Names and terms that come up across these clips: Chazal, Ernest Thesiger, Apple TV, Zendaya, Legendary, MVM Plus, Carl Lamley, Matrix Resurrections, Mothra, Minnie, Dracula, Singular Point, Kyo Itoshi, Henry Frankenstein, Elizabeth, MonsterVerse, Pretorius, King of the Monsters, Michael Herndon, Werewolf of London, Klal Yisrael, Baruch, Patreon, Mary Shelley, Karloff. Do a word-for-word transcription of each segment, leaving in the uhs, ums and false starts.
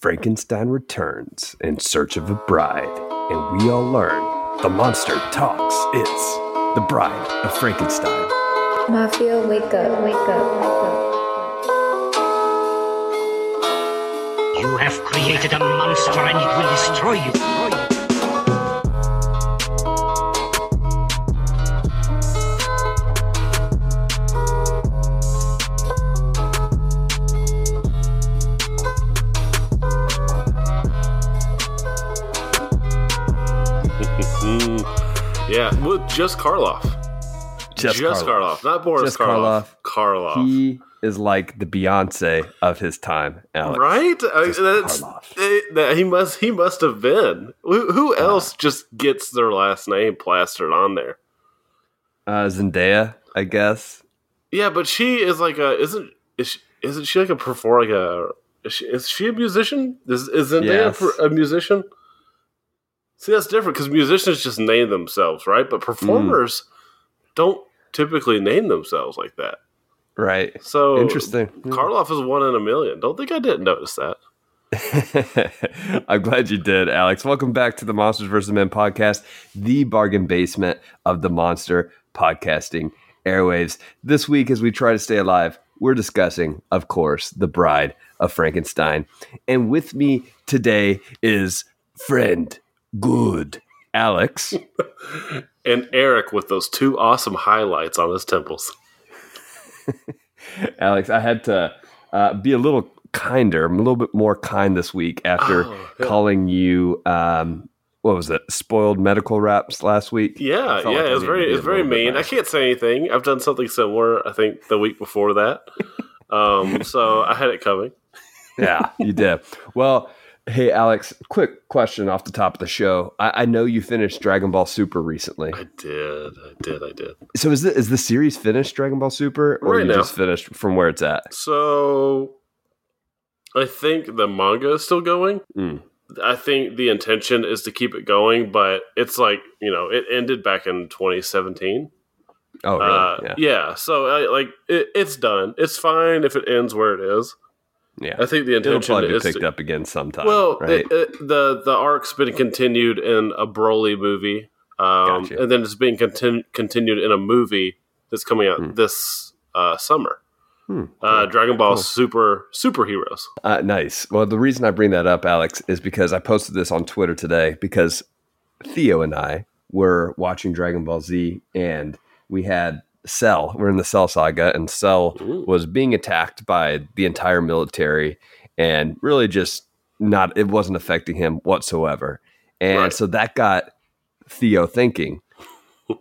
Frankenstein returns in search of a bride, and we all learn the monster talks. It's The Bride of Frankenstein. Mafia, wake up, wake up, wake up. You have created a monster and it will destroy you. Yeah, well, just Karloff. Just, just Karloff. Karloff. Not Boris just Karloff. Karloff. Karloff. He is like the Beyonce of his time, Alex. Right? I mean, that's, it, that he must he must have been. Who, who else uh, just gets their last name plastered on there? Uh, Zendaya, I guess. Yeah, but she is like a isn't is she, isn't she like a performer? Like a is she, is she a musician? Is, is Zendaya yes. a musician? See, that's different because musicians just name themselves, right? But performers mm. don't typically name themselves like that. Right. So interesting. Karloff is one in a million. Don't think I didn't notice that. I'm glad you did, Alex. Welcome back to the Monsters versus. Men podcast, the bargain basement of the monster podcasting airwaves. This week, as we try to stay alive, we're discussing, of course, The Bride of Frankenstein. And with me today is friend... Good, Alex. And Eric with those two awesome highlights on his temples. Alex, I had to uh, be a little kinder. I'm a little bit more kind this week after oh, yeah. calling you, um, what was it, spoiled medical wraps last week? Yeah, yeah, like it was very, it was very mean. I can't say anything. I've done something similar, I think, the week before that. um, so I had it coming. Yeah, you did. Well... Hey, Alex, quick question off the top of the show. I, I know you finished Dragon Ball Super recently. I did. I did. I did. So is the, is the series finished, Dragon Ball Super? Or right you now. Just finished from where it's at? So I think the manga is still going. Mm. I think the intention is to keep it going, but it's like, you know, it ended back in twenty seventeen. Oh, really? Uh, yeah. yeah. So I, like it, it's done. It's fine if it ends where it is. Yeah, I think the intention It'll is be picked to, up again sometime. Well, right? it, it, the the arc's been continued in a Broly movie, um, gotcha. and then it's being continu- continued in a movie that's coming out mm. this uh, summer. Hmm. Uh, cool. Dragon Ball cool. Super Superheroes. Uh, nice. Well, the reason I bring that up, Alex, is because I posted this on Twitter today because Theo and I were watching Dragon Ball Z, and we had. Cell, we're in the Cell saga, and Cell Ooh. was being attacked by the entire military, and really just not, it wasn't affecting him whatsoever. And right. so that got Theo thinking,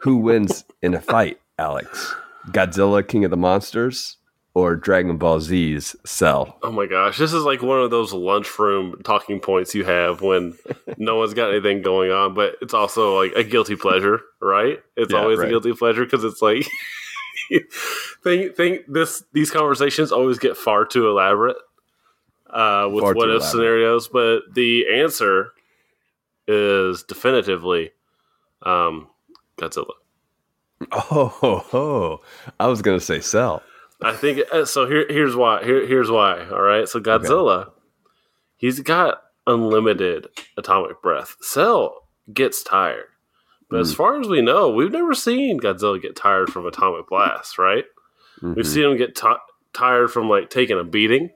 who wins in a fight, Alex? Godzilla, King of the Monsters, or Dragon Ball Z's Cell? Oh my gosh, this is like one of those lunchroom talking points you have when no one's got anything going on, but it's also like a guilty pleasure, right? It's yeah, always right. a guilty pleasure because it's like think think this these conversations always get far too elaborate uh, with far what if elaborate. scenarios, but the answer is definitively um, Godzilla. Oh, ho, ho. I was gonna say Cell. I think so. Here, here's why. Here, here's why. All right. So Godzilla, okay. he's got unlimited atomic breath. Cell gets tired, but mm. as far as we know, we've never seen Godzilla get tired from atomic blasts. Right? Mm-hmm. We've seen him get t- tired from like taking a beating.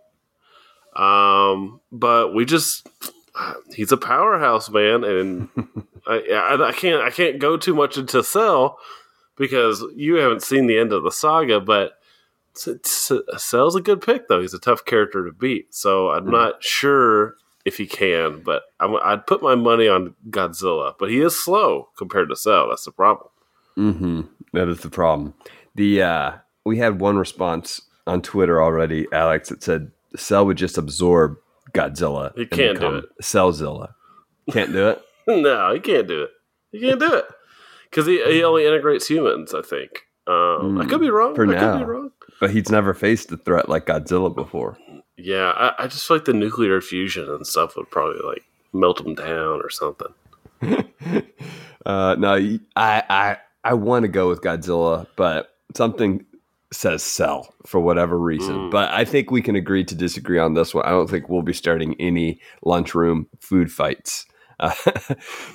Um, but we just—he's a powerhouse, man, and I, I, I can't—I can't go too much into Cell because you haven't seen the end of the saga, but. Cell's a good pick, though. He's a tough character to beat, so I'm mm. not sure if he can, but I'm, I'd put my money on Godzilla, but he is slow compared to Cell. That's the problem. Mm-hmm. That is the problem. The uh, we had one response on Twitter already, Alex, that said Cell would just absorb Godzilla. He can't do it. Cellzilla. Can't do it? No, he can't do it. He can't do it. Because he, he only integrates humans, I think. Um, mm. I could be wrong. For I now. could be wrong. But he's never faced a threat like Godzilla before. Yeah, I, I just feel like the nuclear fusion and stuff would probably like melt him down or something. uh, no, I I, I want to go with Godzilla, but something says Cell for whatever reason. Mm. But I think we can agree to disagree on this one. I don't think we'll be starting any lunchroom food fights. Uh,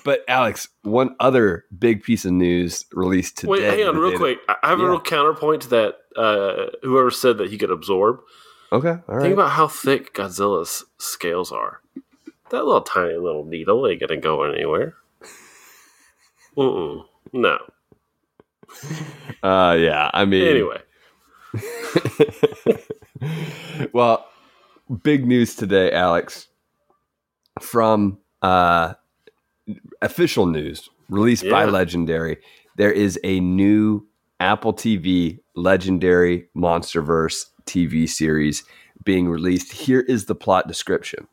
but Alex, one other big piece of news released today. Wait, hang on real quick. I have yeah. a little counterpoint to that. Uh, whoever said that he could absorb. Okay, all right. Think about how thick Godzilla's scales are. That little tiny little needle ain't going to go anywhere. Mm-mm. No. Uh, yeah, I mean... Anyway. Well, big news today, Alex. From uh, official news released yeah. by Legendary, there is a new Apple T V Legendary MonsterVerse T V series being released. Here is the plot description.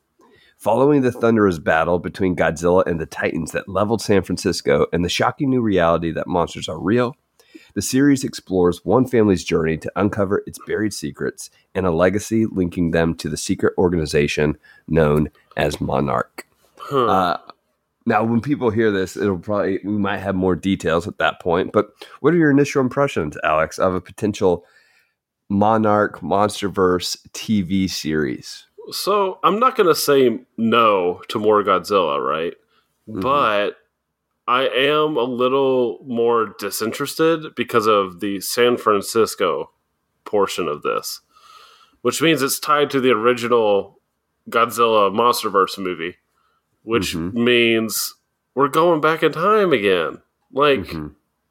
Following the thunderous battle between Godzilla and the Titans that leveled San Francisco and the shocking new reality that monsters are real, the series explores one family's journey to uncover its buried secrets and a legacy linking them to the secret organization known as Monarch. Huh. Uh, now, when people hear this, it'll probably we might have more details at that point. But what are your initial impressions, Alex, of a potential Monarch MonsterVerse T V series? So I'm not going to say no to more Godzilla, right? Mm-hmm. But I am a little more disinterested because of the San Francisco portion of this, which means it's tied to the original Godzilla MonsterVerse movie, which mm-hmm. means we're going back in time again. Like, mm-hmm.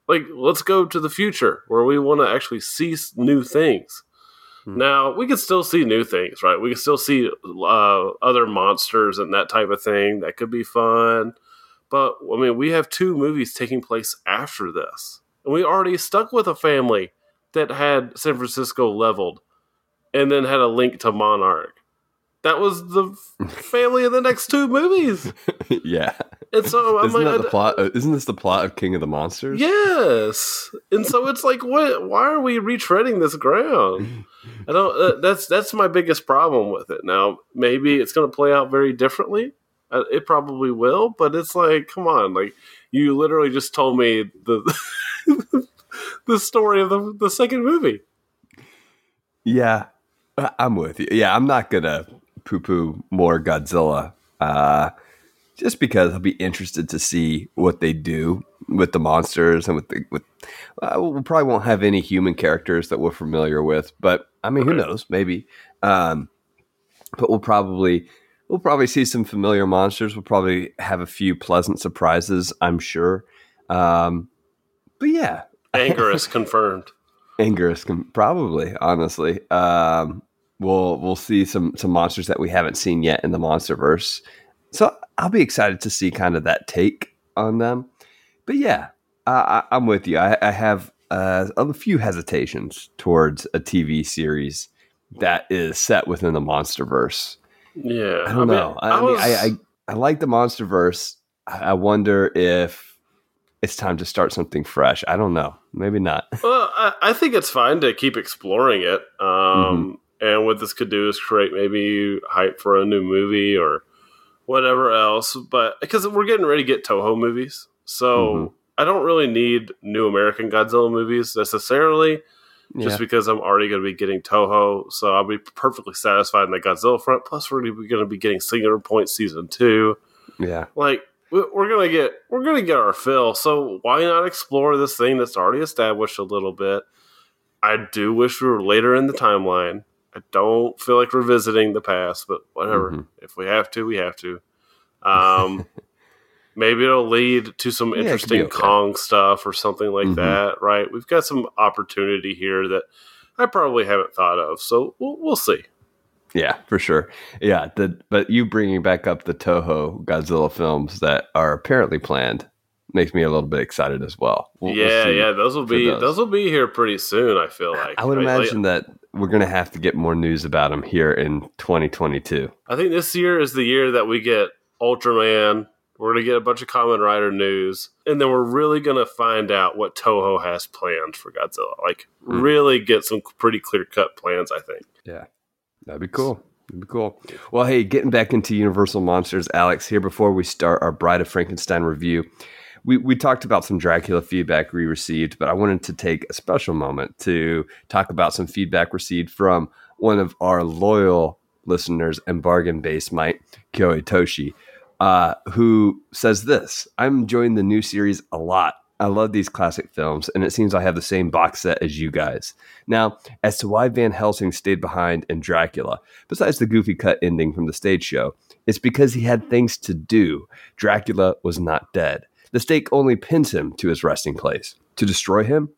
like let's go to the future where we want to actually see new things. Now, we can still see new things, right? We can still see uh, other monsters and that type of thing. That could be fun. But, I mean, we have two movies taking place after this. And we already stuck with a family that had San Francisco leveled and then had a link to Monarch. That was the family in the next two movies. Yeah. And so I'm isn't like, that the plot? Isn't this the plot of King of the Monsters? Yes. And so it's like, what? Why are we retreading this ground? I don't. Uh, that's that's my biggest problem with it. Now, maybe it's going to play out very differently. Uh, it probably will, but it's like, come on, like you literally just told me the the story of the, the second movie. Yeah, I'm with you. Yeah, I'm not gonna poo-poo more Godzilla, uh, just because I'll be interested to see what they do with the monsters and with the, with, uh, we probably won't have any human characters that we're familiar with, but I mean, who knows? Maybe, um, but we'll probably, we'll probably see some familiar monsters. We'll probably have a few pleasant surprises, I'm sure. Um, but yeah. Anger is confirmed. Anger is com- probably, honestly, um, We'll we'll see some some monsters that we haven't seen yet in the MonsterVerse, so I'll be excited to see kind of that take on them. But yeah, I, I, I'm with you. I, I have uh, a few hesitations towards a T V series that is set within the MonsterVerse. Yeah, I don't I know. Mean, I, I, was... mean, I, I I like the MonsterVerse. I wonder if it's time to start something fresh. I don't know. Maybe not. Well, I, I think it's fine to keep exploring it. Um, mm-hmm. And what this could do is create maybe hype for a new movie or whatever else. But because we're getting ready to get Toho movies. So mm-hmm. I don't really need new American Godzilla movies necessarily. Yeah. Just because I'm already going to be getting Toho. So I'll be perfectly satisfied in the Godzilla front. Plus we're going to be getting Singular Point Season two. Yeah. Like we're going to get, we're going to get our fill. So why not explore this thing that's already established a little bit? I do wish we were later in the timeline. I don't feel like revisiting the past, but whatever. Mm-hmm. If we have to, we have to. Um, maybe it'll lead to some interesting yeah, okay. Kong stuff or something like mm-hmm. that, right? We've got some opportunity here that I probably haven't thought of, so we'll, we'll see. Yeah, for sure. Yeah, the, but you bringing back up the Toho Godzilla films that are apparently planned makes me a little bit excited as well. We'll yeah, we'll yeah, those will be those. those will be here pretty soon, I feel like. I would right? imagine like, that we're going to have to get more news about them here in twenty twenty-two. I think this year is the year that we get Ultraman. We're going to get a bunch of Kamen Rider news. And then we're really going to find out what Toho has planned for Godzilla. Like, mm. really get some pretty clear-cut plans, I think. Yeah, that'd be cool. That'd be cool. Well, hey, getting back into Universal Monsters, Alex, here before we start our Bride of Frankenstein review, we, we talked about some Dracula feedback we received, but I wanted to take a special moment to talk about some feedback received from one of our loyal listeners and bargain base mate, Kyo Itoshi, uh, who says this: I'm enjoying the new series a lot. I love these classic films, and it seems I have the same box set as you guys. Now, as to why Van Helsing stayed behind in Dracula, besides the goofy cut ending from the stage show, it's because he had things to do. Dracula was not dead. The stake only pins him to his resting place. To destroy him,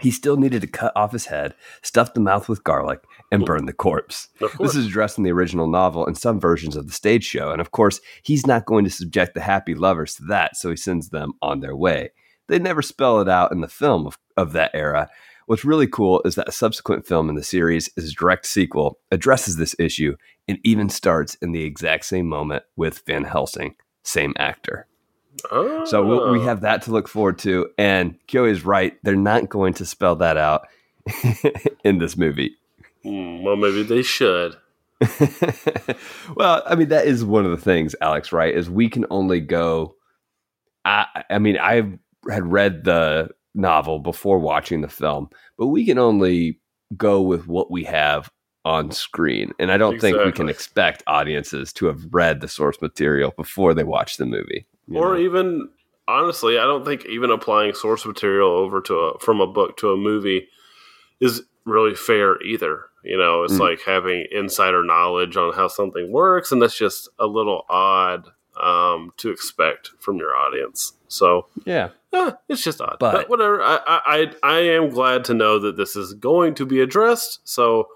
he still needed to cut off his head, stuff the mouth with garlic, and burn the corpse. This is addressed in the original novel and some versions of the stage show, and of course, he's not going to subject the happy lovers to that, so he sends them on their way. They never spell it out in the film of, of that era. What's really cool is that a subsequent film in the series is a direct sequel, addresses this issue, and even starts in the exact same moment with Van Helsing, same actor. Oh. So we'll, we have that to look forward to, and Kyo is right. They're not going to spell that out in this movie. Well, maybe they should. Well, I mean, that is one of the things, Alex, right, is we can only go... I, I mean, I've... had read the novel before watching the film, but we can only go with what we have on screen. And I don't exactly. think we can expect audiences to have read the source material before they watch the movie. Or know? even, honestly, I don't think even applying source material over to a, from a book to a movie is really fair either. You know, it's mm. like having insider knowledge on how something works. And that's just a little odd um, to expect from your audience. So yeah, eh, it's just odd, but, but whatever. I, I, I am glad to know that this is going to be addressed. So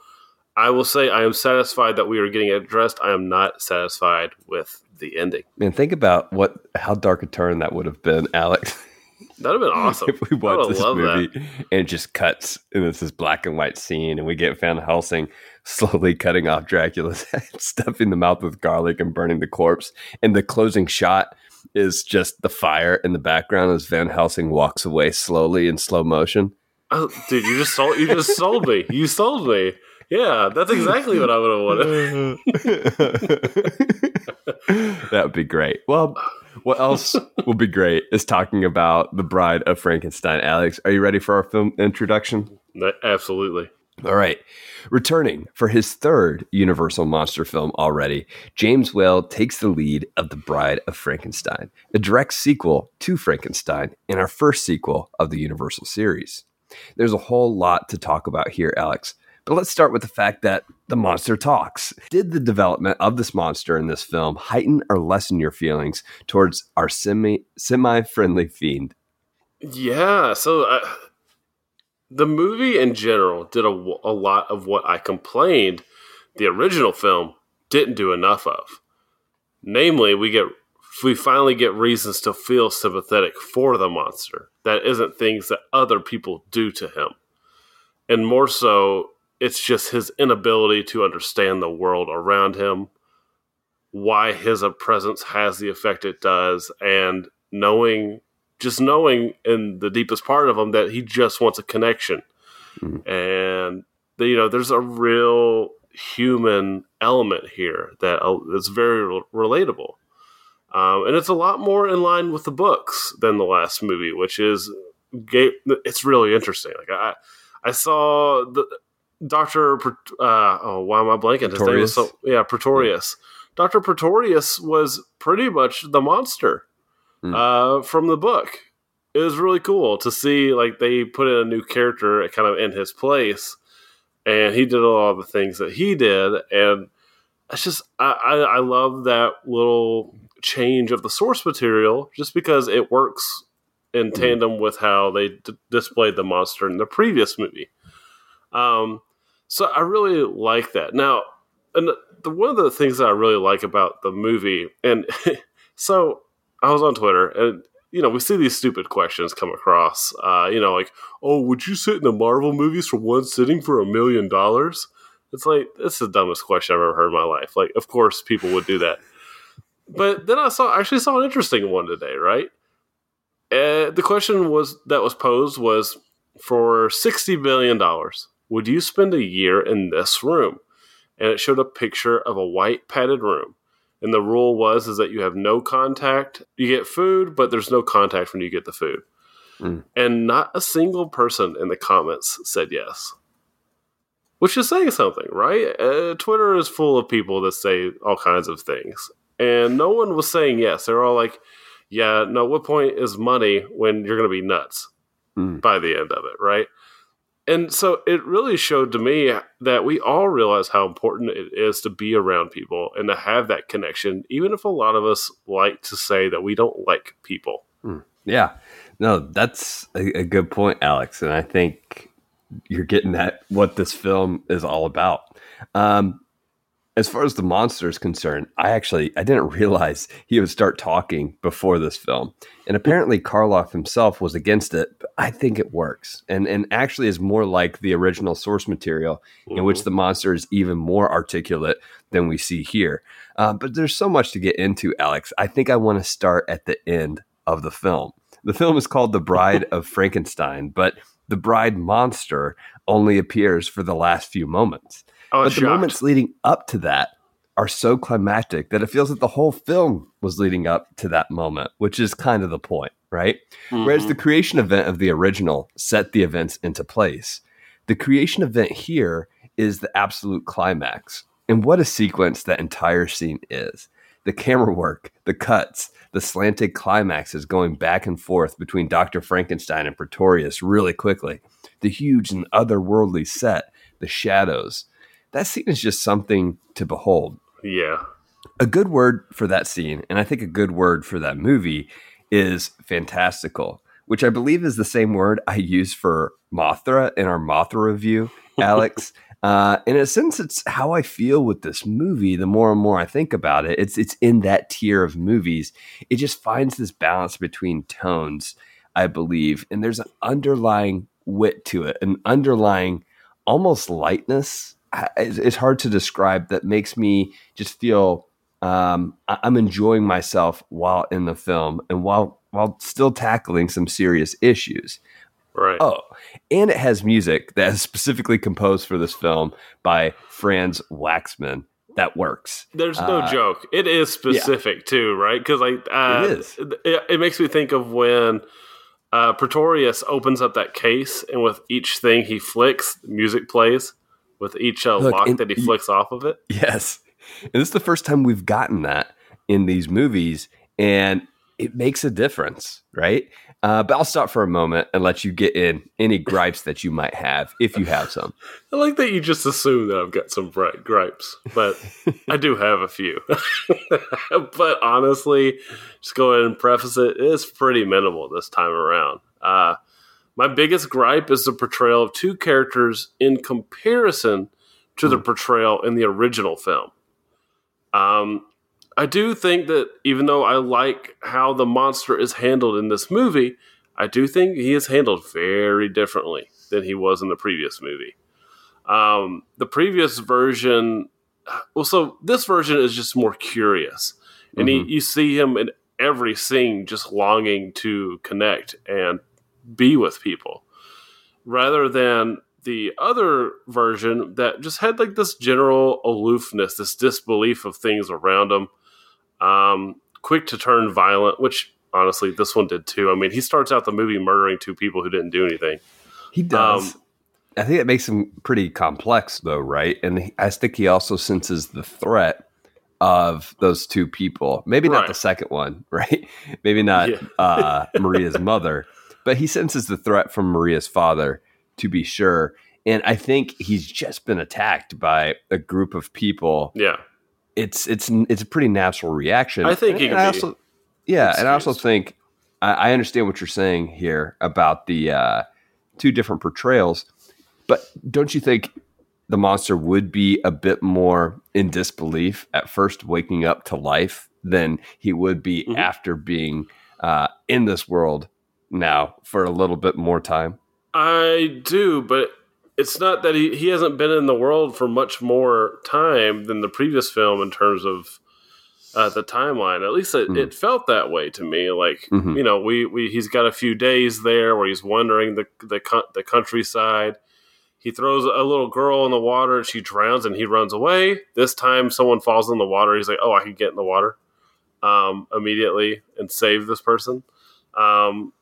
I will say I am satisfied that we are getting addressed. I am not satisfied with the ending. Man, think about what, how dark a turn that would have been, Alex. That'd have been awesome. If we watched this movie that. and it just cuts, and it's this black and white scene, and we get Van Helsing slowly cutting off Dracula's head, stuffing the mouth with garlic, and burning the corpse. And the closing shot is just the fire in the background as Van Helsing walks away slowly in slow motion. Oh, dude, you just sold. You just sold me. You sold me. Yeah, that's exactly what I would have wanted. That would be great. Well, what else would be great is talking about The Bride of Frankenstein. Alex, are you ready for our film introduction? Absolutely. All right. Returning for his third Universal monster film already, James Whale takes the lead of The Bride of Frankenstein, a direct sequel to Frankenstein and our first sequel of the Universal series. There's a whole lot to talk about here, Alex, but let's start with the fact that the monster talks. Did the development of this monster in this film heighten or lessen your feelings towards our semi, semi-friendly fiend? Yeah, so... I- The movie in general did a, a lot of what I complained the original film didn't do enough of. Namely, we get we finally get reasons to feel sympathetic for the monster. That isn't things that other people do to him. And more so, it's just his inability to understand the world around him, why his presence has the effect it does, and knowing... Just knowing in the deepest part of him that he just wants a connection. Mm-hmm. And, you know, there's a real human element here that is very relatable. Um, and it's a lot more in line with the books than the last movie, which is, it's really interesting. Like I, I saw the Doctor, Pre- uh, oh, why am I blanking? His name was so, yeah, Pretorius. Mm-hmm. Doctor Pretorius was pretty much the monster. Mm. Uh, from the book. It was really cool to see, like, they put in a new character kind of in his place, and he did a lot of the things that he did, and it's just I, I, I love that little change of the source material just because it works in tandem with how they d- displayed the monster in the previous movie. Um, so I really like that. Now, and the, one of the things that I really like about the movie, and so I was on Twitter, and, you know, we see these stupid questions come across. Uh, you know, like, oh, would you sit in the Marvel movies for one sitting for a million dollars? It's like, that's the dumbest question I've ever heard in my life. Like, of course people would do that. But then I saw, actually saw an interesting one today, right? Uh, the question was that was posed was, for sixty billion dollars, would you spend a year in this room? And it showed a picture of a white padded room. And the rule was is that you have no contact. You get food, but there's no contact when you get the food. Mm. And not a single person in the comments said yes. Which is saying something, right? Uh, Twitter is full of people that say all kinds of things. And no one was saying yes. They're all like, yeah, no, what point is money when you're going to be nuts mm. by the end of it, right? And so it really showed to me that we all realize how important it is to be around people and to have that connection, even if a lot of us like to say that we don't like people. Mm. Yeah. No, that's a, a good point, Alex. And I think you're getting at what this film is all about. Um, as far as the monster is concerned, I actually, I didn't realize he would start talking before this film. And apparently Karloff himself was against it, but I think it works. And and actually is more like the original source material mm-hmm. in which the monster is even more articulate than we see here. Uh, but there's so much to get into, Alex. I think I want to start at the end of the film. The film is called The Bride of Frankenstein, but the bride monster only appears for the last few moments. Oh, but the shocked. moments leading up to that are so climactic that it feels that the whole film was leading up to that moment, which is kind of the point, right? Mm-hmm. Whereas the creation event of the original set the events into place. The creation event here is the absolute climax. And what a sequence that entire scene is. The camera work, the cuts, the slanted climaxes going back and forth between Doctor Frankenstein and Pretorius really quickly. The huge and otherworldly set, the shadows. That scene is just something to behold. Yeah. A good word for that scene, and I think a good word for that movie, is fantastical, which I believe is the same word I used for Mothra in our Mothra review, Alex. uh, in a sense, it's how I feel with this movie. The more and more I think about it, it's it's in that tier of movies. It just finds this balance between tones, I believe, and there's an underlying wit to it, an underlying almost lightness. It's hard to describe that makes me just feel um, I'm enjoying myself while in the film and while while still tackling some serious issues. Right. Oh, and it has music that is specifically composed for this film by Franz Waxman. That works. There's no uh, joke. It is specific yeah. too, right? Because like uh, it is. It, it makes me think of when uh, Pretorius opens up that case, and with each thing he flicks, music plays. With each uh, Look, lock that he flicks y- off of it? Yes. And this is the first time we've gotten that in these movies, and it makes a difference, right? Uh, but I'll stop for a moment and let you get in any gripes that you might have, if you have some. I like that you just assume that I've got some bright gripes, but I do have a few. But honestly, just go ahead and preface it, it's pretty minimal this time around. Uh My biggest gripe is the portrayal of two characters in comparison to the portrayal in the original film. Um, I do think that even though I like how the monster is handled in this movie, I do think he is handled very differently than he was in the previous movie. Um, the previous version... Well, so this version is just more curious. And mm-hmm. he, you see him in every scene just longing to connect and be with people, rather than the other version that just had like this general aloofness, this disbelief of things around him, um, quick to turn violent, which honestly this one did too. I mean, he starts out the movie murdering two people who didn't do anything. He does. Um, I think it makes him pretty complex though, right? And I think he also senses the threat of those two people. Maybe not right. the second one, right? Maybe not yeah. uh, Maria's mother. But he senses the threat from Maria's father, to be sure. And I think he's just been attacked by a group of people. Yeah. It's it's it's a pretty natural reaction. I think and, he can be also, Yeah, excused. And I also think I, I understand what you're saying here about the uh, two different portrayals. But don't you think the monster would be a bit more in disbelief at first waking up to life than he would be mm-hmm. after being uh, in this world now for a little bit more time? I do, but it's not that he, he hasn't been in the world for much more time than the previous film in terms of uh, the timeline. At least it, mm. it felt that way to me. Like, mm-hmm. you know, we, we he's got a few days there where he's wandering the the, the countryside. He throws a little girl in the water and she drowns and he runs away. This time someone falls in the water. He's like, oh, I can get in the water um, immediately and save this person. Um,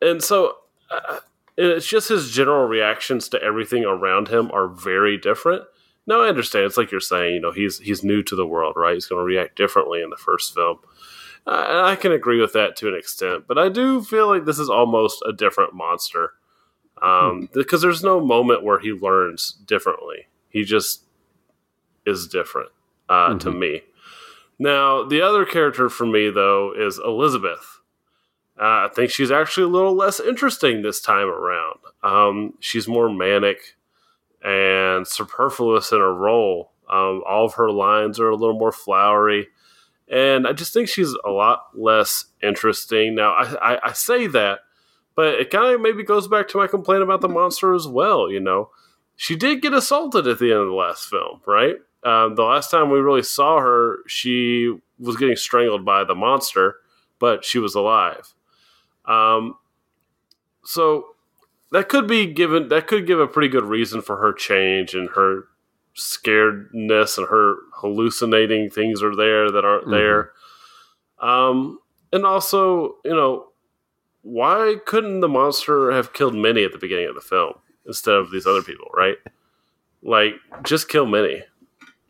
and so uh, it's just his general reactions to everything around him are very different. Now, I understand. It's like you're saying, you know, he's he's new to the world, right? He's going to react differently in the first film. Uh, and I can agree with that to an extent. But I do feel like this is almost a different monster. Um, because there's no moment where he learns differently. He just is different uh, mm-hmm. to me. Now, the other character for me, though, is Elizabeth. Uh, I think she's actually a little less interesting this time around. Um, she's more manic and superfluous in her role. Um, all of her lines are a little more flowery. And I just think she's a lot less interesting. Now, I, I, I say that, but it kind of maybe goes back to my complaint about the monster as well, you know. She did get assaulted at the end of the last film, right? Um, the last time we really saw her, she was getting strangled by the monster, but she was alive. Um, so that could be given, that could give a pretty good reason for her change and her scaredness and her hallucinating things are there that aren't mm-hmm. there. Um, and also, you know, why couldn't the monster have killed Minnie at the beginning of the film instead of these other people, right? Like, just kill Minnie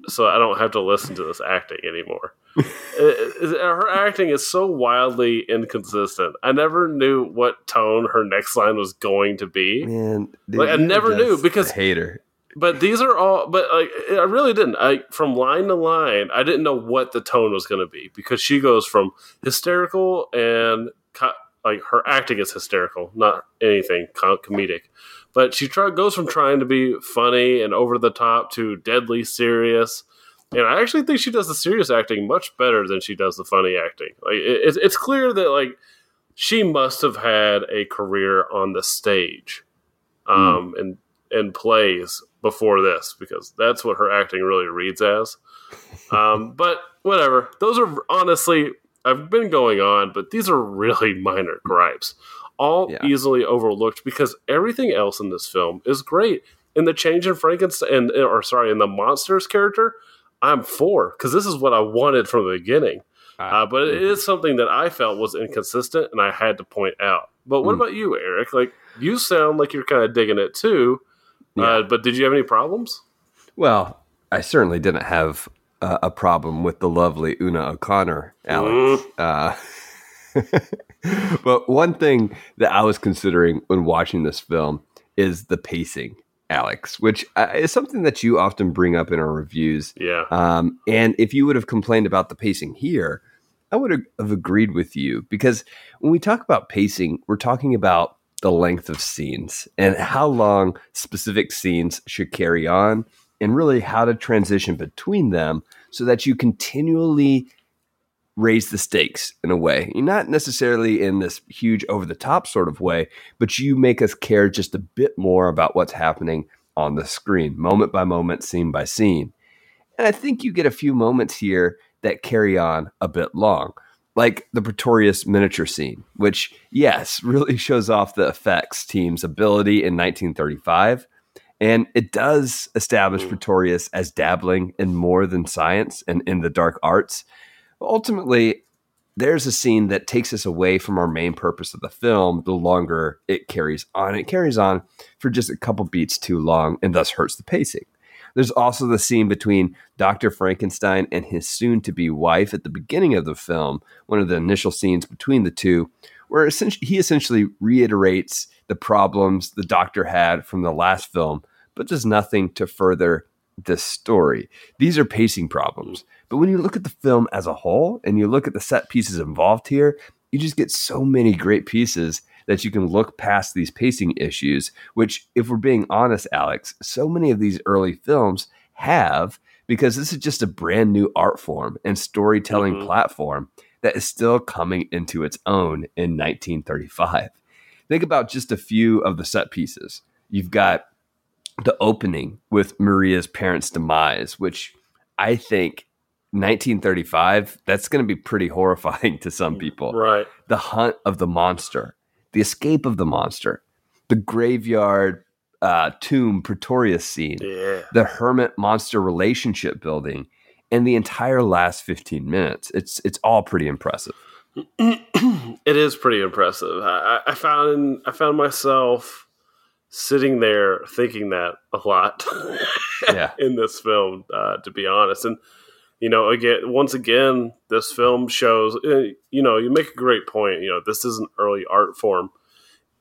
so I don't have to listen to this acting anymore. it, it, her acting is so wildly inconsistent. I never knew what tone her next line was going to be. Man, dude, like, I never knew because hate her. But these are all, but like, I really didn't. I from line to line, I didn't know what the tone was going to be because she goes from hysterical and. Co- Like, her acting is hysterical, not anything comedic. But she try, goes from trying to be funny and over the top to deadly serious. And I actually think she does the serious acting much better than she does the funny acting. Like, it, it's clear that, like, she must have had a career on the stage um, mm. and, and plays before this, because that's what her acting really reads as. Um, but whatever. Those are honestly... I've been going on, but these are really minor gripes, all yeah. easily overlooked because everything else in this film is great. And the change in Frankenstein, or sorry, in the monster's character, I'm for because this is what I wanted from the beginning. Uh, uh, but it mm-hmm. is something that I felt was inconsistent, and I had to point out. But what mm. about you, Eric? Like, you sound like you're kind of digging it too. Yeah. Uh, but did you have any problems? Well, I certainly didn't have. Uh, a problem with the lovely Una O'Connor, Alex. Uh, but one thing that I was considering when watching this film is the pacing, Alex, which uh, is something that you often bring up in our reviews. Yeah. Um, and if you would have complained about the pacing here, I would have agreed with you because when we talk about pacing, we're talking about the length of scenes and how long specific scenes should carry on. And really how to transition between them so that you continually raise the stakes in a way. You're not necessarily in this huge over-the-top sort of way, but you make us care just a bit more about what's happening on the screen, moment by moment, scene by scene. And I think you get a few moments here that carry on a bit long, like the Pretorius miniature scene, which, yes, really shows off the effects team's ability in nineteen thirty-five. And it does establish Pretorius as dabbling in more than science and in the dark arts. Ultimately, there's a scene that takes us away from our main purpose of the film the longer it carries on. It carries on for just a couple beats too long and thus hurts the pacing. There's also the scene between Doctor Frankenstein and his soon-to-be wife at the beginning of the film, one of the initial scenes between the two, where essentially, he essentially reiterates the problems the doctor had from the last film, but does nothing to further this story. These are pacing problems. But when you look at the film as a whole and you look at the set pieces involved here, you just get so many great pieces that you can look past these pacing issues, which, if we're being honest, Alex, so many of these early films have, because this is just a brand new art form and storytelling mm-hmm. platform that is still coming into its own in nineteen thirty-five. Think about just a few of the set pieces. You've got the opening with Maria's parents' demise, which I think nineteen thirty-five, that's going to be pretty horrifying to some people. Right. The hunt of the monster, the escape of the monster, the graveyard uh, tomb Pretorius scene, yeah. the hermit monster relationship building, and the entire last fifteen minutes. It's it's all pretty impressive. It is pretty impressive. I, I found I found myself sitting there thinking that a lot yeah. in this film, uh, to be honest. And, you know, again, once again, this film shows, you know, you make a great point. You know, this is an early art form.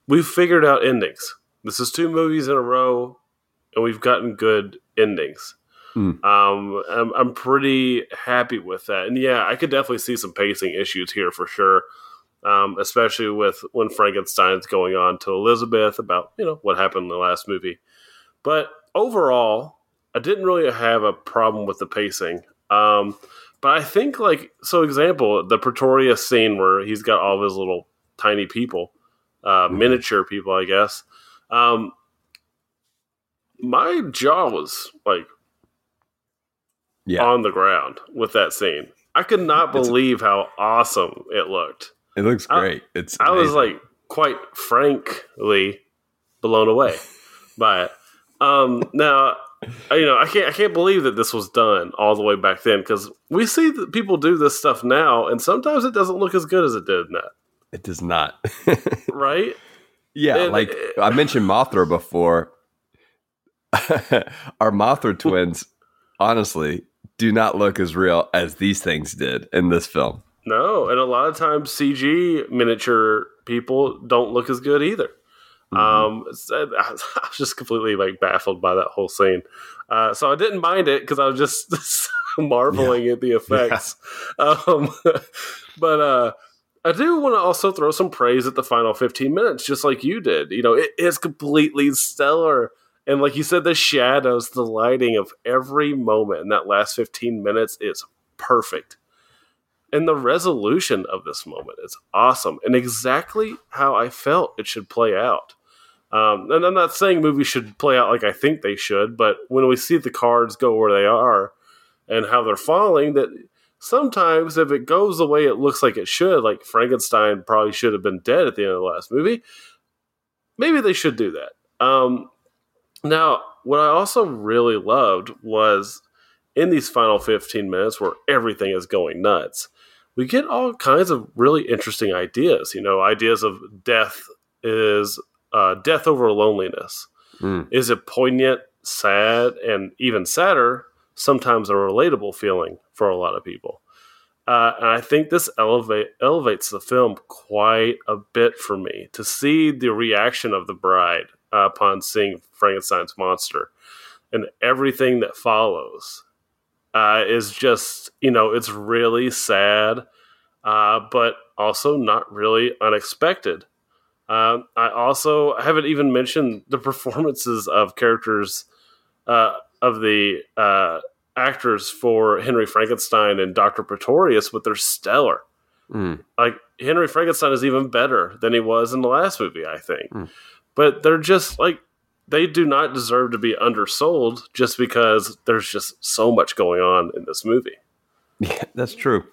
We've figured out endings. This is two movies in a row, and we've gotten good endings. Mm. Um, I'm, I'm pretty happy with that. And yeah, I could definitely see some pacing issues here for sure. Um, especially with when Frankenstein's going on to Elizabeth about, you know, what happened in the last movie. But overall, I didn't really have a problem with the pacing. Um, but I think, like, so example, the Pretorius scene where he's got all of his little tiny people, uh, mm-hmm. miniature people, I guess. Um, my jaw was like yeah. on the ground with that scene. I could not believe it's, how awesome it looked. It looks great. I, it's amazing. I was like, quite frankly, blown away by it. Um, now, you know, I can't I can't believe that this was done all the way back then, because we see that people do this stuff now, and sometimes it doesn't look as good as it did in that. It does not. Right? Yeah, and, like uh, I mentioned Mothra before. Our Mothra twins, honestly, do not look as real as these things did in this film. No, and a lot of times C G miniature people don't look as good either. Mm-hmm. Um, I was just completely like baffled by that whole scene. Uh, so I didn't mind it because I was just marveling yeah. at the effects. Yeah. Um, but uh, I do want to also throw some praise at the final fifteen minutes, just like you did. You know, it is completely stellar. And like you said, the shadows, the lighting of every moment in that last fifteen minutes is perfect. And the resolution of this moment is awesome and exactly how I felt it should play out. Um, and I'm not saying movies should play out like I think they should, but when we see the cards go where they are and how they're falling, that sometimes if it goes the way it looks like it should, like Frankenstein probably should have been dead at the end of the last movie, maybe they should do that. Um, now, what I also really loved was in these final fifteen minutes where everything is going nuts, we get all kinds of really interesting ideas. You know, ideas of death is uh, death over loneliness. Mm. Is it poignant, sad, and even sadder, sometimes a relatable feeling for a lot of people. Uh, and I think this elevate, elevates the film quite a bit for me to see the reaction of the bride uh, upon seeing Frankenstein's monster and everything that follows. Uh, is just, you know, it's really sad, uh, but also not really unexpected. Um, I also I haven't even mentioned the performances of characters uh, of the uh, actors for Henry Frankenstein and Doctor Pretorius, but they're stellar. Mm. Like Henry Frankenstein is even better than he was in the last movie, I think. Mm. But they're just like, they do not deserve to be undersold just because there's just so much going on in this movie. Yeah, that's true.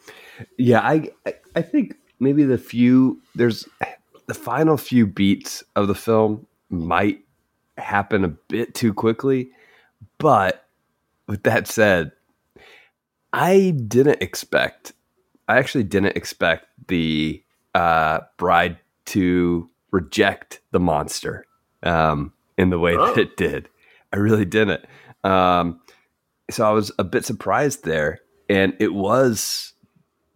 Yeah, I I think maybe the few there's the final few beats of the film might happen a bit too quickly, but with that said, I didn't expect I actually didn't expect the uh, bride to reject the monster. Um In the way oh. that it did. I really didn't. Um, so I was a bit surprised there. And it was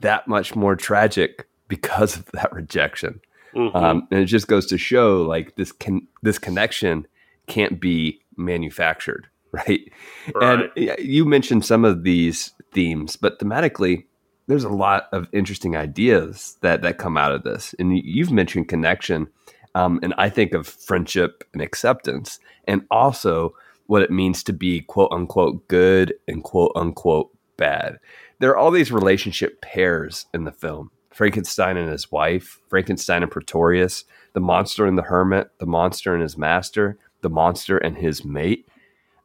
that much more tragic because of that rejection. Mm-hmm. Um, and it just goes to show, like, this con- this connection can't be manufactured, right? right? And you mentioned some of these themes, but thematically, there's a lot of interesting ideas that, that come out of this. And you've mentioned connection. Um, and I think of friendship and acceptance, and also what it means to be quote unquote good and quote unquote bad. There are all these relationship pairs in the film: Frankenstein and his wife, Frankenstein and Pretorius, the monster and the hermit, the monster and his master, the monster and his mate.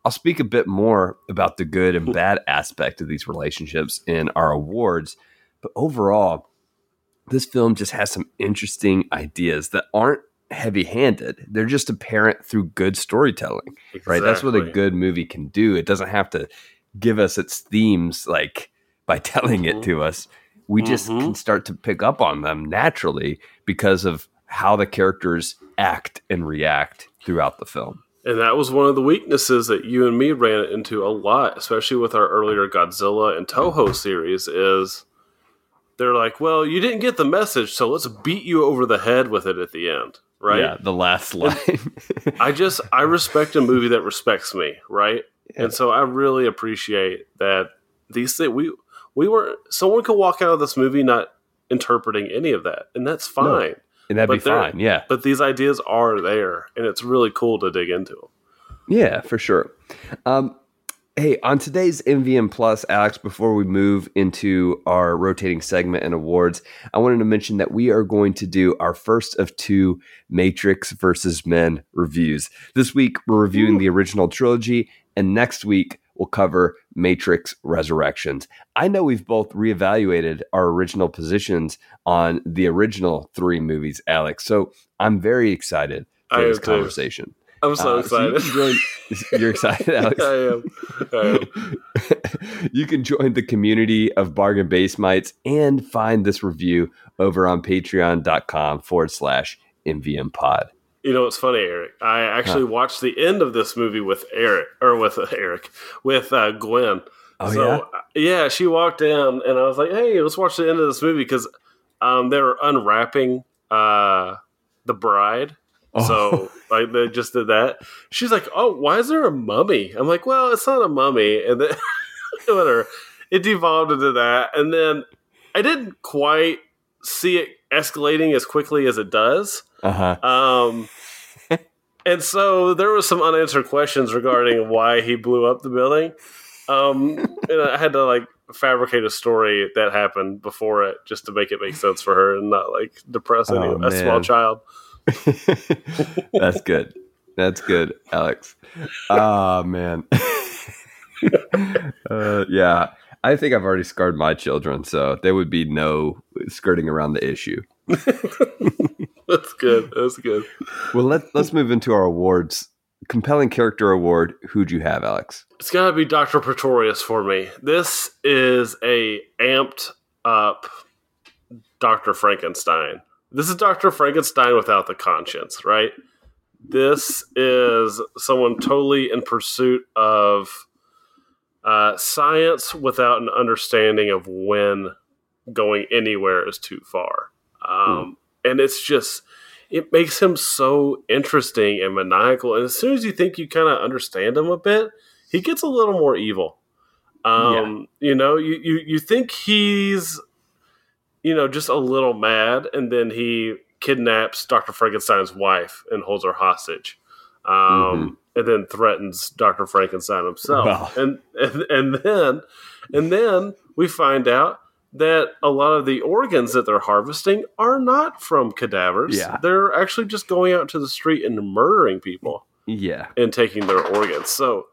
I'll speak a bit more about the good and bad aspect of these relationships in our awards, but overall, this film just has some interesting ideas that aren't heavy-handed. They're just apparent through good storytelling, exactly. right? That's what a good movie can do. It doesn't have to give us its themes like by telling mm-hmm. it to us. We mm-hmm. just can start to pick up on them naturally because of how the characters act and react throughout the film. And that was one of the weaknesses that you and me ran into a lot, especially with our earlier Godzilla and Toho series, is they're like, well, you didn't get the message, so let's beat you over the head with it at the end, right? Yeah, the last line. I just, I respect a movie that respects me, right? Yeah. And so I really appreciate that these things, we, we weren't, someone could walk out of this movie not interpreting any of that, and that's fine. No. And that'd but be fine, yeah. But these ideas are there, and it's really cool to dig into them. Yeah, for sure. Um, hey, on today's M V M Plus, Alex, before we move into our rotating segment and awards, I wanted to mention that we are going to do our first of two Matrix versus Men reviews. This week, we're reviewing Ooh. the original trilogy, and next week, we'll cover Matrix Resurrections. I know we've both reevaluated our original positions on the original three movies, Alex. So I'm very excited for I this conversation. I'm so uh, excited. So you really, you're excited, Alex? I am. I am. You can join the community of Bargain Basemites and find this review over on patreon.com forward slash MVM pod. You know, it's funny, Eric. I actually huh. watched the end of this movie with Eric, or with uh, Eric, with uh, Gwen. Oh, so, yeah? Yeah, she walked in, and I was like, hey, let's watch the end of this movie, because um, they were unwrapping uh, The Bride. Oh. So like they just did that. She's like, oh, why is there a mummy? I'm like, well, it's not a mummy. And then whatever, it devolved into that. And then I didn't quite see it escalating as quickly as it does. Uh-huh. Um, and so there was some unanswered questions regarding why he blew up the building. Um, and I had to like fabricate a story that happened before it just to make it make sense for her and not like depress oh, any, a small child. That's good. That's good, Alex. Oh, man. uh, yeah. I think I've already scarred my children, so there would be no skirting around the issue. That's good. That's good. Well, let's let's move into our awards. Compelling character award. Who'd you have, Alex? It's got to be Doctor Pretorius for me. This is a amped up Doctor Frankenstein. This is Doctor Frankenstein without the conscience, right? This is someone totally in pursuit of uh, science without an understanding of when going anywhere is too far. Um, mm. And it's just, it makes him so interesting and maniacal. And as soon as you think you kind of understand him a bit, he gets a little more evil. Um, yeah. You know, you, you, you think he's, you know, just a little mad. And then he kidnaps Doctor Frankenstein's wife and holds her hostage. Um, mm-hmm. And then threatens Doctor Frankenstein himself. Wow. And, and, and then, and then we find out that a lot of the organs that they're harvesting are not from cadavers. Yeah. They're actually just going out to the street and murdering people. Yeah. And taking their organs. So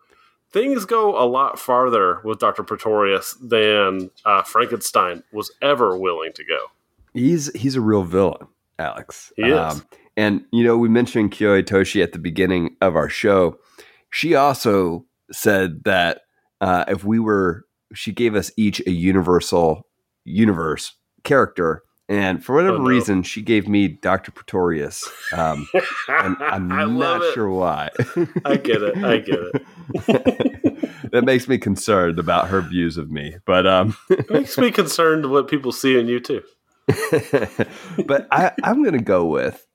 things go a lot farther with Doctor Pretorius than uh, Frankenstein was ever willing to go. He's he's a real villain, Alex. He um, is. And, you know, we mentioned Kyo Itoshi at the beginning of our show. She also said that uh, if we were... She gave us each a universal... universe character, and for whatever oh, no. reason she gave me Doctor Pretorius, um and I'm not it. sure why. I get it I get it That makes me concerned about her views of me, but um it makes me concerned what people see in you too. But I I'm gonna go with,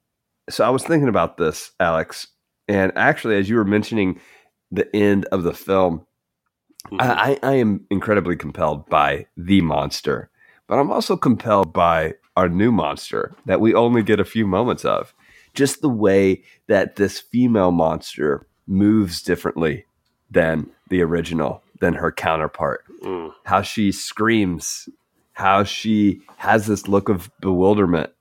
so I was thinking about this, Alex, and actually as you were mentioning the end of the film, mm-hmm. I, I am incredibly compelled by the monster, but I'm also compelled by our new monster that we only get a few moments of. Just the way that this female monster moves differently than the original, than her counterpart. Mm. How she screams, how she has this look of bewilderment.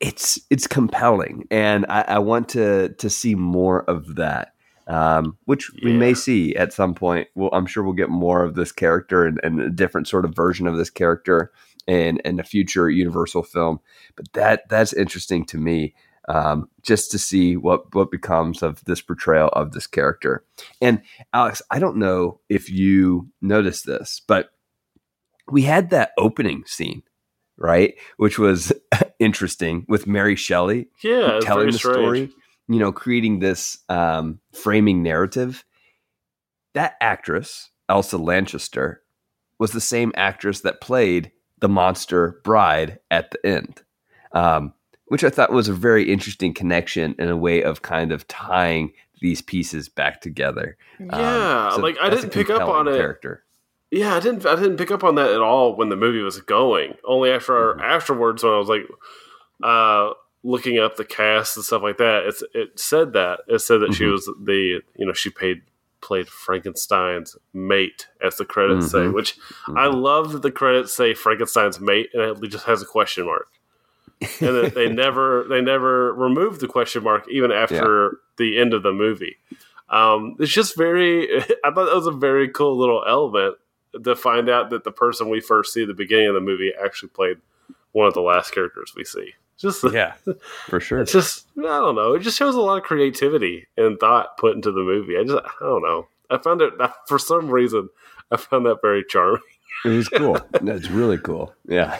It's it's compelling, and I, I want to to see more of that. Um, which yeah. we may see at some point. Well, I'm sure we'll get more of this character and, and a different sort of version of this character in, in a future Universal film. But that that's interesting to me. um, just to see what, what becomes of this portrayal of this character. And Alex, I don't know if you noticed this, but we had that opening scene, right? Which was interesting with Mary Shelley yeah, telling the strange. story, you know, creating this um, framing narrative. That actress, Elsa Lanchester, was the same actress that played the monster bride at the end, um, which I thought was a very interesting connection and a way of kind of tying these pieces back together. Yeah, um, so like I didn't pick up on it. Character. Yeah, I didn't. I didn't pick up on that at all when the movie was going. Only after mm-hmm. afterwards, when I was like uh, looking up the cast and stuff like that, it's, it said that it said that mm-hmm. she was the you know she paid. played Frankenstein's mate, as the credits mm-hmm. say, which mm-hmm. I love that the credits say Frankenstein's mate and it just has a question mark. And that they never they never removed the question mark even after yeah. the end of the movie. Um, it's just very I thought that was a very cool little element to find out that the person we first see at the beginning of the movie actually played one of the last characters we see. Just yeah, for sure. It's just I don't know. It just shows a lot of creativity and thought put into the movie. I just I don't know. I found it for some reason. I found that very charming. It was cool. That's really cool. Yeah.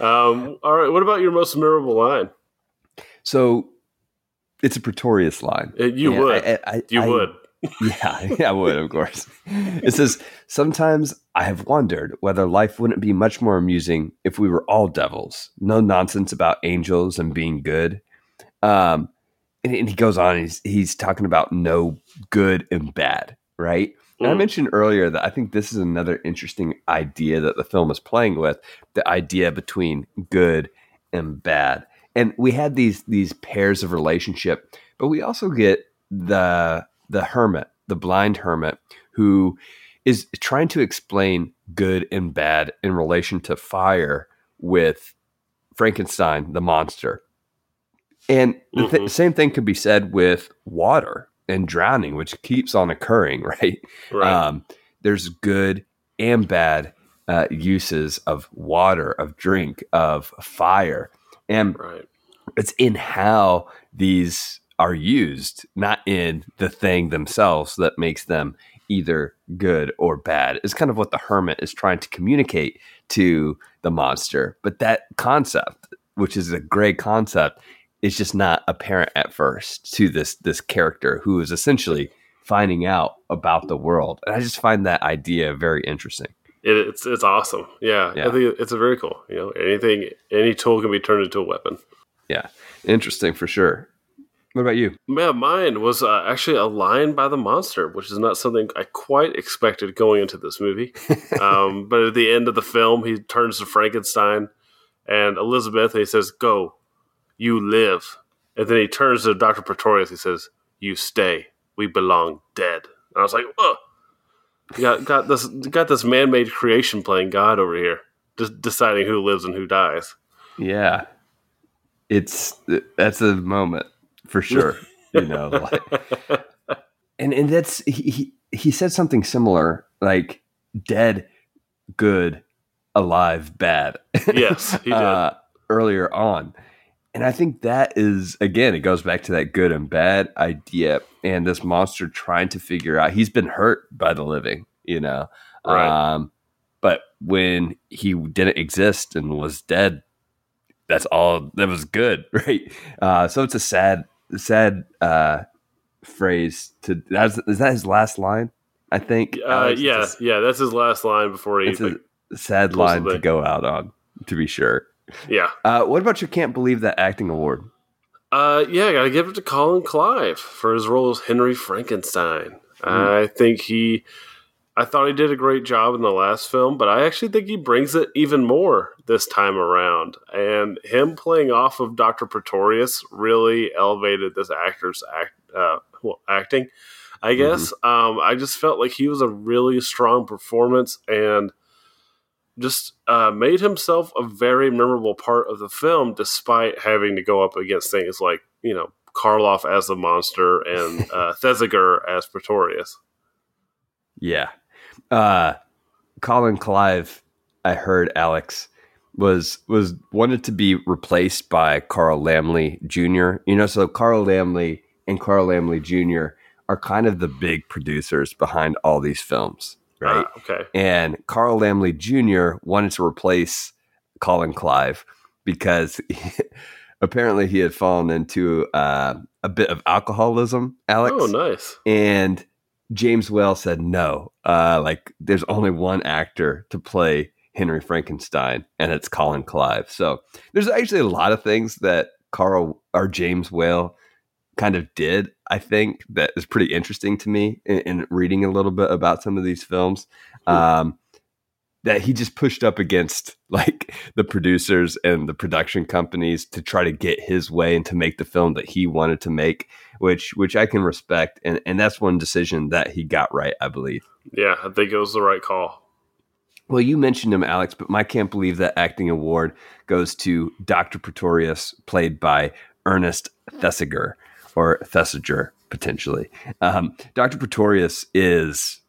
um. All right. What about your most memorable line? So, it's a Pretorius line. You and would. I, I, you I, would. yeah, yeah, I would, of course. It says, "Sometimes I have wondered whether life wouldn't be much more amusing if we were all devils. No nonsense about angels and being good." Um, and, and he goes on, he's, he's talking about no good and bad, right? Mm. And I mentioned earlier that I think this is another interesting idea that the film is playing with, the idea between good and bad. And we had these, these pairs of relationship, but we also get the... the hermit, the blind hermit, who is trying to explain good and bad in relation to fire with Frankenstein, the monster. And mm-hmm. the th- same thing could be said with water and drowning, which keeps on occurring, right? Right. Um, there's good and bad uh, uses of water, of drink, of fire. And right. it's in how these... are used, not in the thing themselves that makes them either good or bad. It's kind of what the hermit is trying to communicate to the monster. But that concept, which is a great concept, is just not apparent at first to this, this character who is essentially finding out about the world. And I just find that idea very interesting. It, it's, it's awesome. Yeah, yeah. I think it's a very cool, you know, anything, any tool can be turned into a weapon. Yeah. Interesting for sure. What about you? Yeah, mine was uh, actually a line by the monster, which is not something I quite expected going into this movie. um, but at the end of the film, he turns to Frankenstein and Elizabeth, and he says, "Go, you live." And then he turns to Doctor Pretorius, he says, "You stay, we belong dead." And I was like, "Whoa, you got, got this got this man-made creation playing God over here, just deciding who lives and who dies." Yeah, it's that's a moment. For sure, you know, like, and and that's he he said something similar, like dead, good, alive, bad. Yes, he did uh, earlier on, and I think that is again it goes back to that good and bad idea, and this monster trying to figure out he's been hurt by the living, you know, right. um, but when he didn't exist and was dead, that's all that was good, right? Uh, so it's a sad. Sad uh, phrase to that's is that his last line? I think. Uh, yeah, a, yeah, that's his last line before he. It's like, a sad line to go out on, to be sure. Yeah. Uh, what about your Can't Believe That Acting Award? Uh, yeah, I gotta give it to Colin Clive for his role as Henry Frankenstein. Mm. I think he, I thought he did a great job in the last film, but I actually think he brings it even more this time around. And him playing off of Doctor Pretorius really elevated this actor's act, uh, well, acting, I guess. Mm-hmm. Um, I just felt like he was a really strong performance and just uh, made himself a very memorable part of the film, despite having to go up against things like, you know, Karloff as the monster and uh, Thesiger as Pretorius. Yeah. Uh, Colin Clive, I heard Alex was was wanted to be replaced by Carl Lamley Junior You know, so Carl Lamley and Carl Lamley Junior are kind of the big producers behind all these films, right? Uh, okay. And Carl Lamley Junior wanted to replace Colin Clive because he, apparently he had fallen into uh, a bit of alcoholism, Alex. Oh, nice. And James Whale said, no, uh, like there's only one actor to play Henry Frankenstein, and it's Colin Clive. So there's actually a lot of things that Carl or James Whale kind of did, I think, that is pretty interesting to me in, in reading a little bit about some of these films, um, that he just pushed up against like the producers and the production companies to try to get his way and to make the film that he wanted to make, which which I can respect. And, and that's one decision that he got right, I believe. Yeah, I think it was the right call. Well, you mentioned him, Alex, but my Can't Believe That Acting Award goes to Doctor Pretorius, played by Ernest Thesiger, or Thesiger, potentially. Um, Doctor Pretorius is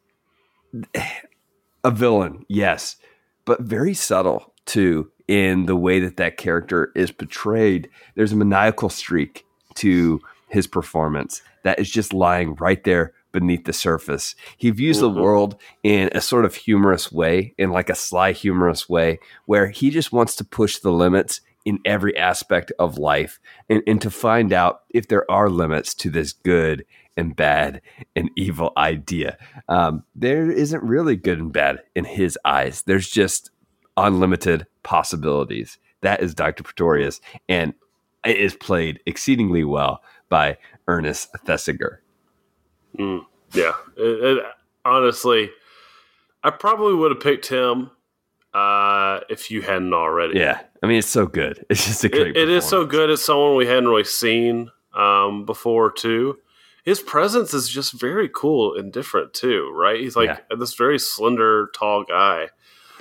a villain, yes, but very subtle, too, in the way that that character is portrayed. There's a maniacal streak to his performance that is just lying right there beneath the surface. He views mm-hmm. the world in a sort of humorous way, in like a sly, humorous way, where he just wants to push the limits in every aspect of life and, and to find out if there are limits to this good and bad and evil idea. Um, there isn't really good and bad in his eyes. There's just unlimited possibilities. That is Doctor Pretorius, and it is played exceedingly well by Ernest Thesiger. Mm, yeah, it, it, honestly, I probably would have picked him uh, if you hadn't already. Yeah, I mean, it's so good. It's just a great. It, it is so good. It's someone we hadn't really seen um, before too. His presence is just very cool and different too, right? He's like yeah. this very slender, tall guy,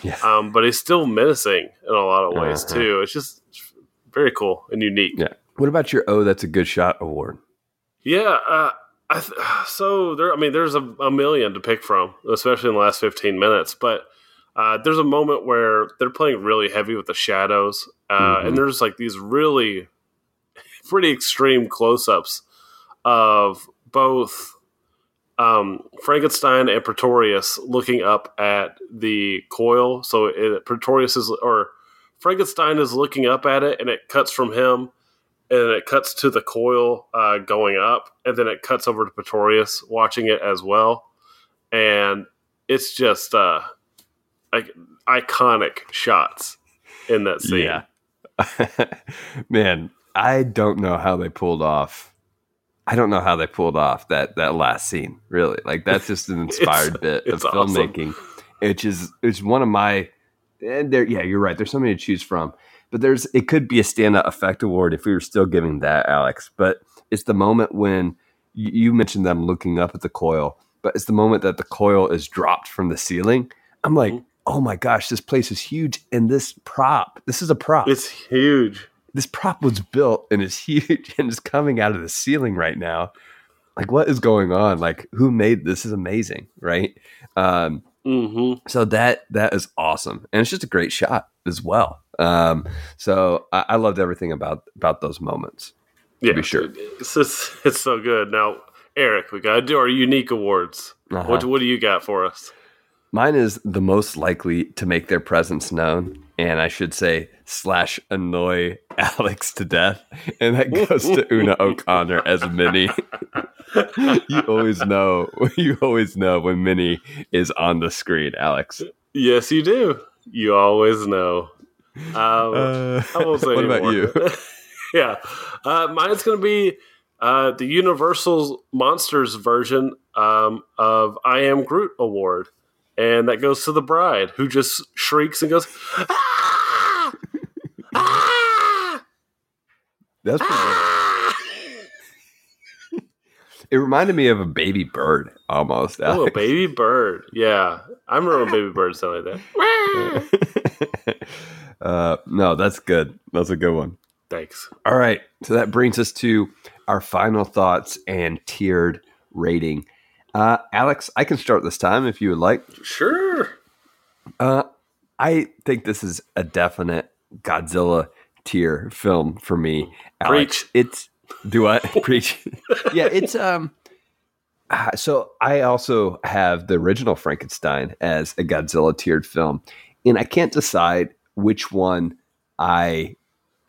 yeah. um, but he's still menacing in a lot of ways uh-huh. too. It's just very cool and unique. Yeah. What about your Oh, That's a Good Shot award? Yeah. Uh, I th- so there, I mean, there's a, a million to pick from, especially in the last fifteen minutes, but uh, there's a moment where they're playing really heavy with the shadows uh, mm-hmm. and there's like these really pretty extreme close-ups of both um, Frankenstein and Pretorius looking up at the coil. So it, Pretorius is, or Frankenstein is looking up at it, and it cuts from him. And it cuts to the coil uh, going up, and then it cuts over to Pretorius watching it as well. And it's just uh, like iconic shots in that scene. Yeah. Man, I don't know how they pulled off. I don't know how they pulled off that, that last scene, really. Like, that's just an inspired bit of awesome. filmmaking. It's just, it's one of my... And there, yeah, you're right. There's so many to choose from. But there's, it could be a standout effect award if we were still giving that, Alex. But it's the moment when you, you mentioned them looking up at the coil, but it's the moment that the coil is dropped from the ceiling. I'm like, oh my gosh, this place is huge. And this prop, this is a prop. It's huge. This prop was built and is huge and is coming out of the ceiling right now. Like, what is going on? Like, who made this? This is amazing, right? Um, mm-hmm. So that that is awesome. And it's just a great shot as well. Um, so I, I loved everything about, about those moments. Yeah, to be sure. It's, just, it's so good. Now, Eric, we got to do our unique awards. Uh-huh. What, what do you got for us? Mine is the most likely to make their presence known. And I should say slash annoy Alex to death. And that goes to Una O'Connor as Minnie. You always know. You always know when Minnie is on the screen, Alex. Yes, you do. You always know. Um, uh, I won't say what anymore. About you? yeah, uh, mine's going to be uh, the Universal Monsters version um, of I Am Groot award, and that goes to the bride, who just shrieks and goes, "Ah! Ah! That's pretty ah!" It reminded me of a baby bird almost. Alex. Oh, a baby bird! Yeah, I remember baby bird sounded like that. Uh, no, that's good. That's a good one. Thanks. All right. So that brings us to our final thoughts and tiered rating. Uh, Alex, I can start this time if you would like. Sure. Uh, I think this is a definite Godzilla tier film for me, Alex. Preach. It's do I preach? Yeah, it's um. So I also have the original Frankenstein as a Godzilla tiered film, and I can't decide which one I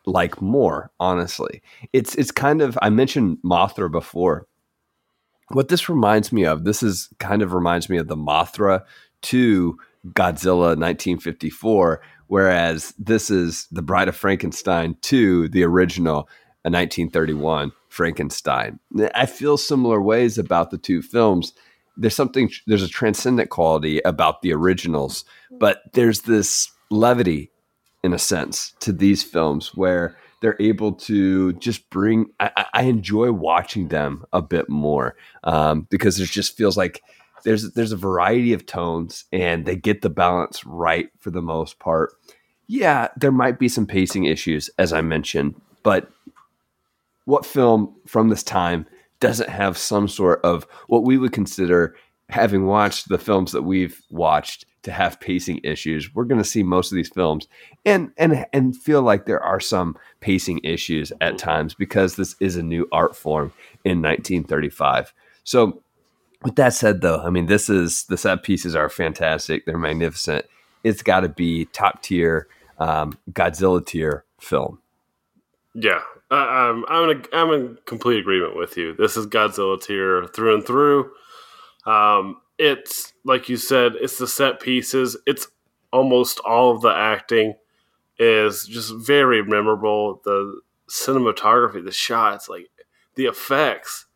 like more. Honestly, it's it's kind of I mentioned Mothra before. What this reminds me of, this is kind of reminds me of the Mothra to Godzilla nineteen fifty-four, whereas this is The Bride of Frankenstein to the original a nineteen thirty-one Frankenstein. I feel similar ways about the two films. There's something, there's a transcendent quality about the originals, but there's this levity in a sense to these films where they're able to just bring, I, I enjoy watching them a bit more um, because it just feels like there's, there's a variety of tones and they get the balance right for the most part. Yeah. There might be some pacing issues as I mentioned, but what film from this time doesn't have some sort of what we would consider, having watched the films that we've watched, to have pacing issues? We're going to see most of these films and, and, and feel like there are some pacing issues at times because this is a new art form in nineteen thirty-five. So with that said, though, I mean, this is, the set pieces are fantastic. They're magnificent. It's got to be top tier, um, Godzilla tier film. Yeah. Uh, um, I'm in a, I'm in complete agreement with you. This is Godzilla tier through and through. Um, it's like you said, it's the set pieces. It's almost all of the acting is just very memorable. The cinematography, the shots, like the effects,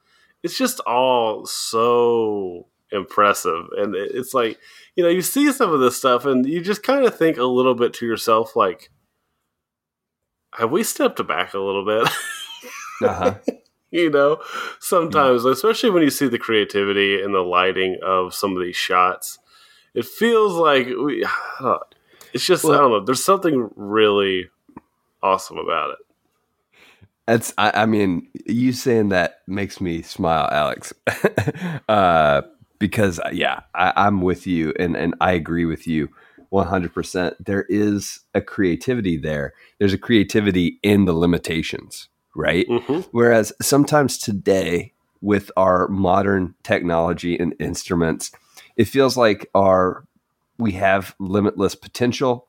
it's just all so impressive. And it's like, you know, you see some of this stuff and you just kind of think a little bit to yourself, like, have we stepped back a little bit? Uh-huh. You know, sometimes, yeah. Especially when you see the creativity and the lighting of some of these shots, it feels like we, uh, it's just, well, I don't know, there's something really awesome about it. That's, I, I mean, you saying that makes me smile, Alex, uh, because, yeah, I, I'm with you and, and I agree with you. one hundred percent. There is a creativity there. There's a creativity in the limitations, right? Mm-hmm. Whereas sometimes today with our modern technology and instruments, it feels like our we have limitless potential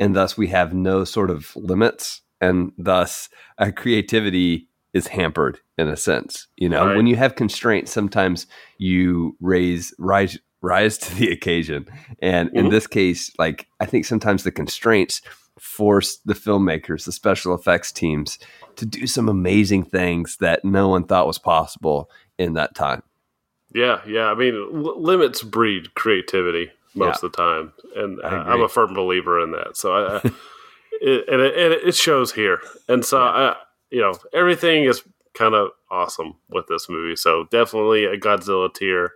and thus we have no sort of limits. And thus our creativity is hampered in a sense. You know, right. When you have constraints, sometimes you raise, rise, rise to the occasion. And mm-hmm. in this case, like, I think sometimes the constraints force the filmmakers, the special effects teams to do some amazing things that no one thought was possible in that time. Yeah. Yeah. I mean, l- limits breed creativity most yeah. of the time. And uh, I'm a firm believer in that. So I, I it, and it, and it shows here. And so yeah. I, you know, everything is kind of awesome with this movie. So definitely a Godzilla tier.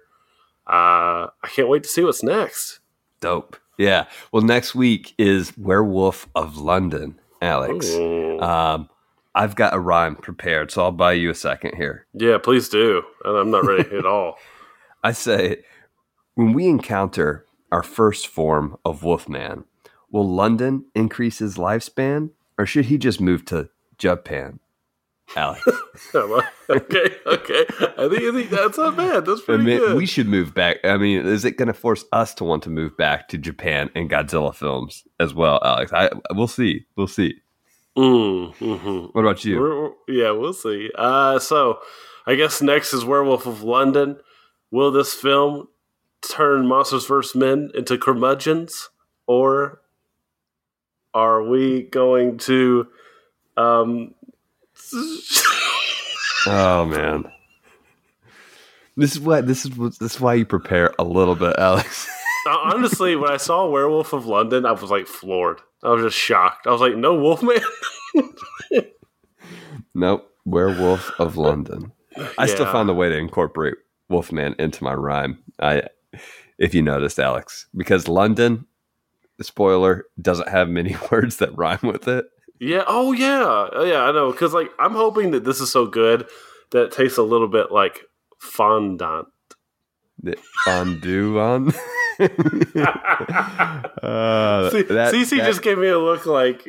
Uh, I can't wait to see what's next. Dope. Yeah. Well, next week is Werewolf of London, Alex. Um, I've got a rhyme prepared, so I'll buy you a second here. Yeah, please do. And I'm not ready at all. I say, when we encounter our first form of Wolfman, will London increase his lifespan, or should he just move to Japan? Alex. okay, okay. I think, I think that's not bad. That's pretty I mean, good. We should move back. I mean, is it going to force us to want to move back to Japan and Godzilla films as well, Alex? I we'll see. We'll see. Mm, mm-hmm. What about you? We're, yeah, we'll see. Uh, so, I guess next is Werewolf of London. Will this film turn Monsters versus. Men into curmudgeons, or are we going to? Um, oh man, this is what this is this is why you prepare a little bit, Alex. Honestly, when I saw Werewolf of London, I was like floored. I was just shocked. I was like, no Wolfman. Nope, Werewolf of London. I yeah. still found a way to incorporate Wolfman into my rhyme. I, if you noticed, Alex, because London, spoiler, doesn't have many words that rhyme with it. Yeah. Oh, yeah. Oh, yeah. I know. Because like I'm hoping that this is so good that it tastes a little bit like fondant. Fondue on. uh, C- that, C C that, just gave me a look like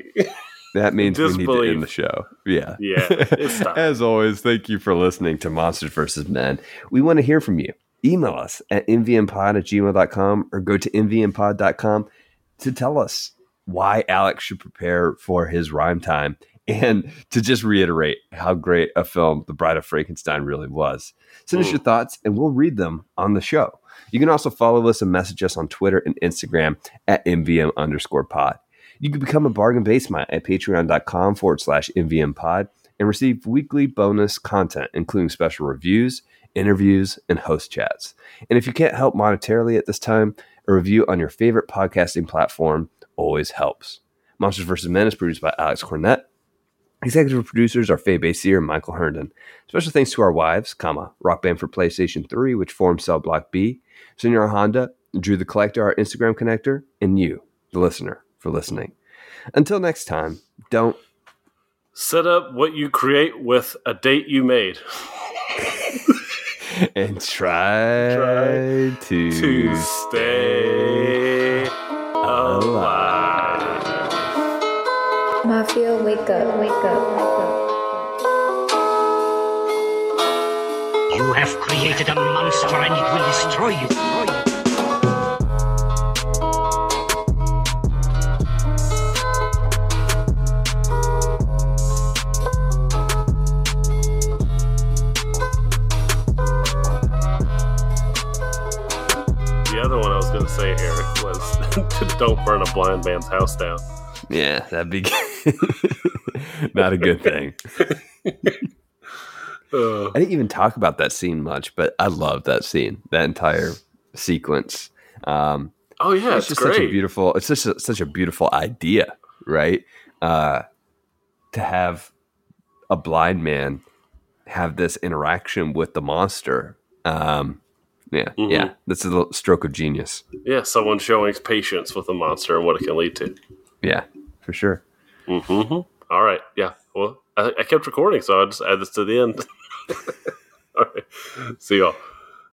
That means Disbelief. We need to end the show. Yeah. Yeah. It's time. As always, thank you for listening to Monsters versus. Men. We want to hear from you. Email us at m v m pod at gmail dot com or go to m v m pod dot com to tell us why Alex should prepare for his rhyme time and to just reiterate how great a film The Bride of Frankenstein really was. Send us mm. your thoughts and we'll read them on the show. You can also follow us and message us on Twitter and Instagram at mvm underscore pod. You can become a bargain basement at patreon.com forward slash mvm pod and receive weekly bonus content, including special reviews, interviews, and host chats. And if you can't help monetarily at this time, a review on your favorite podcasting platform always helps. Monsters versus. Men is produced by Alex Cornett. Executive producers are Faye Basier and Michael Herndon. Special thanks to our wives, comma, Rock Band for PlayStation three, which forms Cell Block B, Senor Honda, Drew the Collector, our Instagram connector, and you, the listener, for listening. Until next time, don't... set up what you create with a date you made. And try, try to, to stay alive. Mafia, wake up, wake up, wake up. You have created a monster and it will destroy you. Destroy you. Say Eric was don't burn a blind man's house down. Yeah, that'd be not a good thing. uh, I didn't even talk about that scene much, but I love that scene, that entire sequence. Um, oh yeah, it's, it's just great. Such a beautiful. It's just a, such a beautiful idea, right? Uh, to have a blind man have this interaction with the monster. Um, Yeah, mm-hmm. yeah. That's a stroke of genius. Yeah, someone showing patience with a monster and what it can lead to. Yeah, for sure. Mm-hmm. All right, yeah. Well, I, I kept recording, so I'll just add this to the end. All right, see y'all.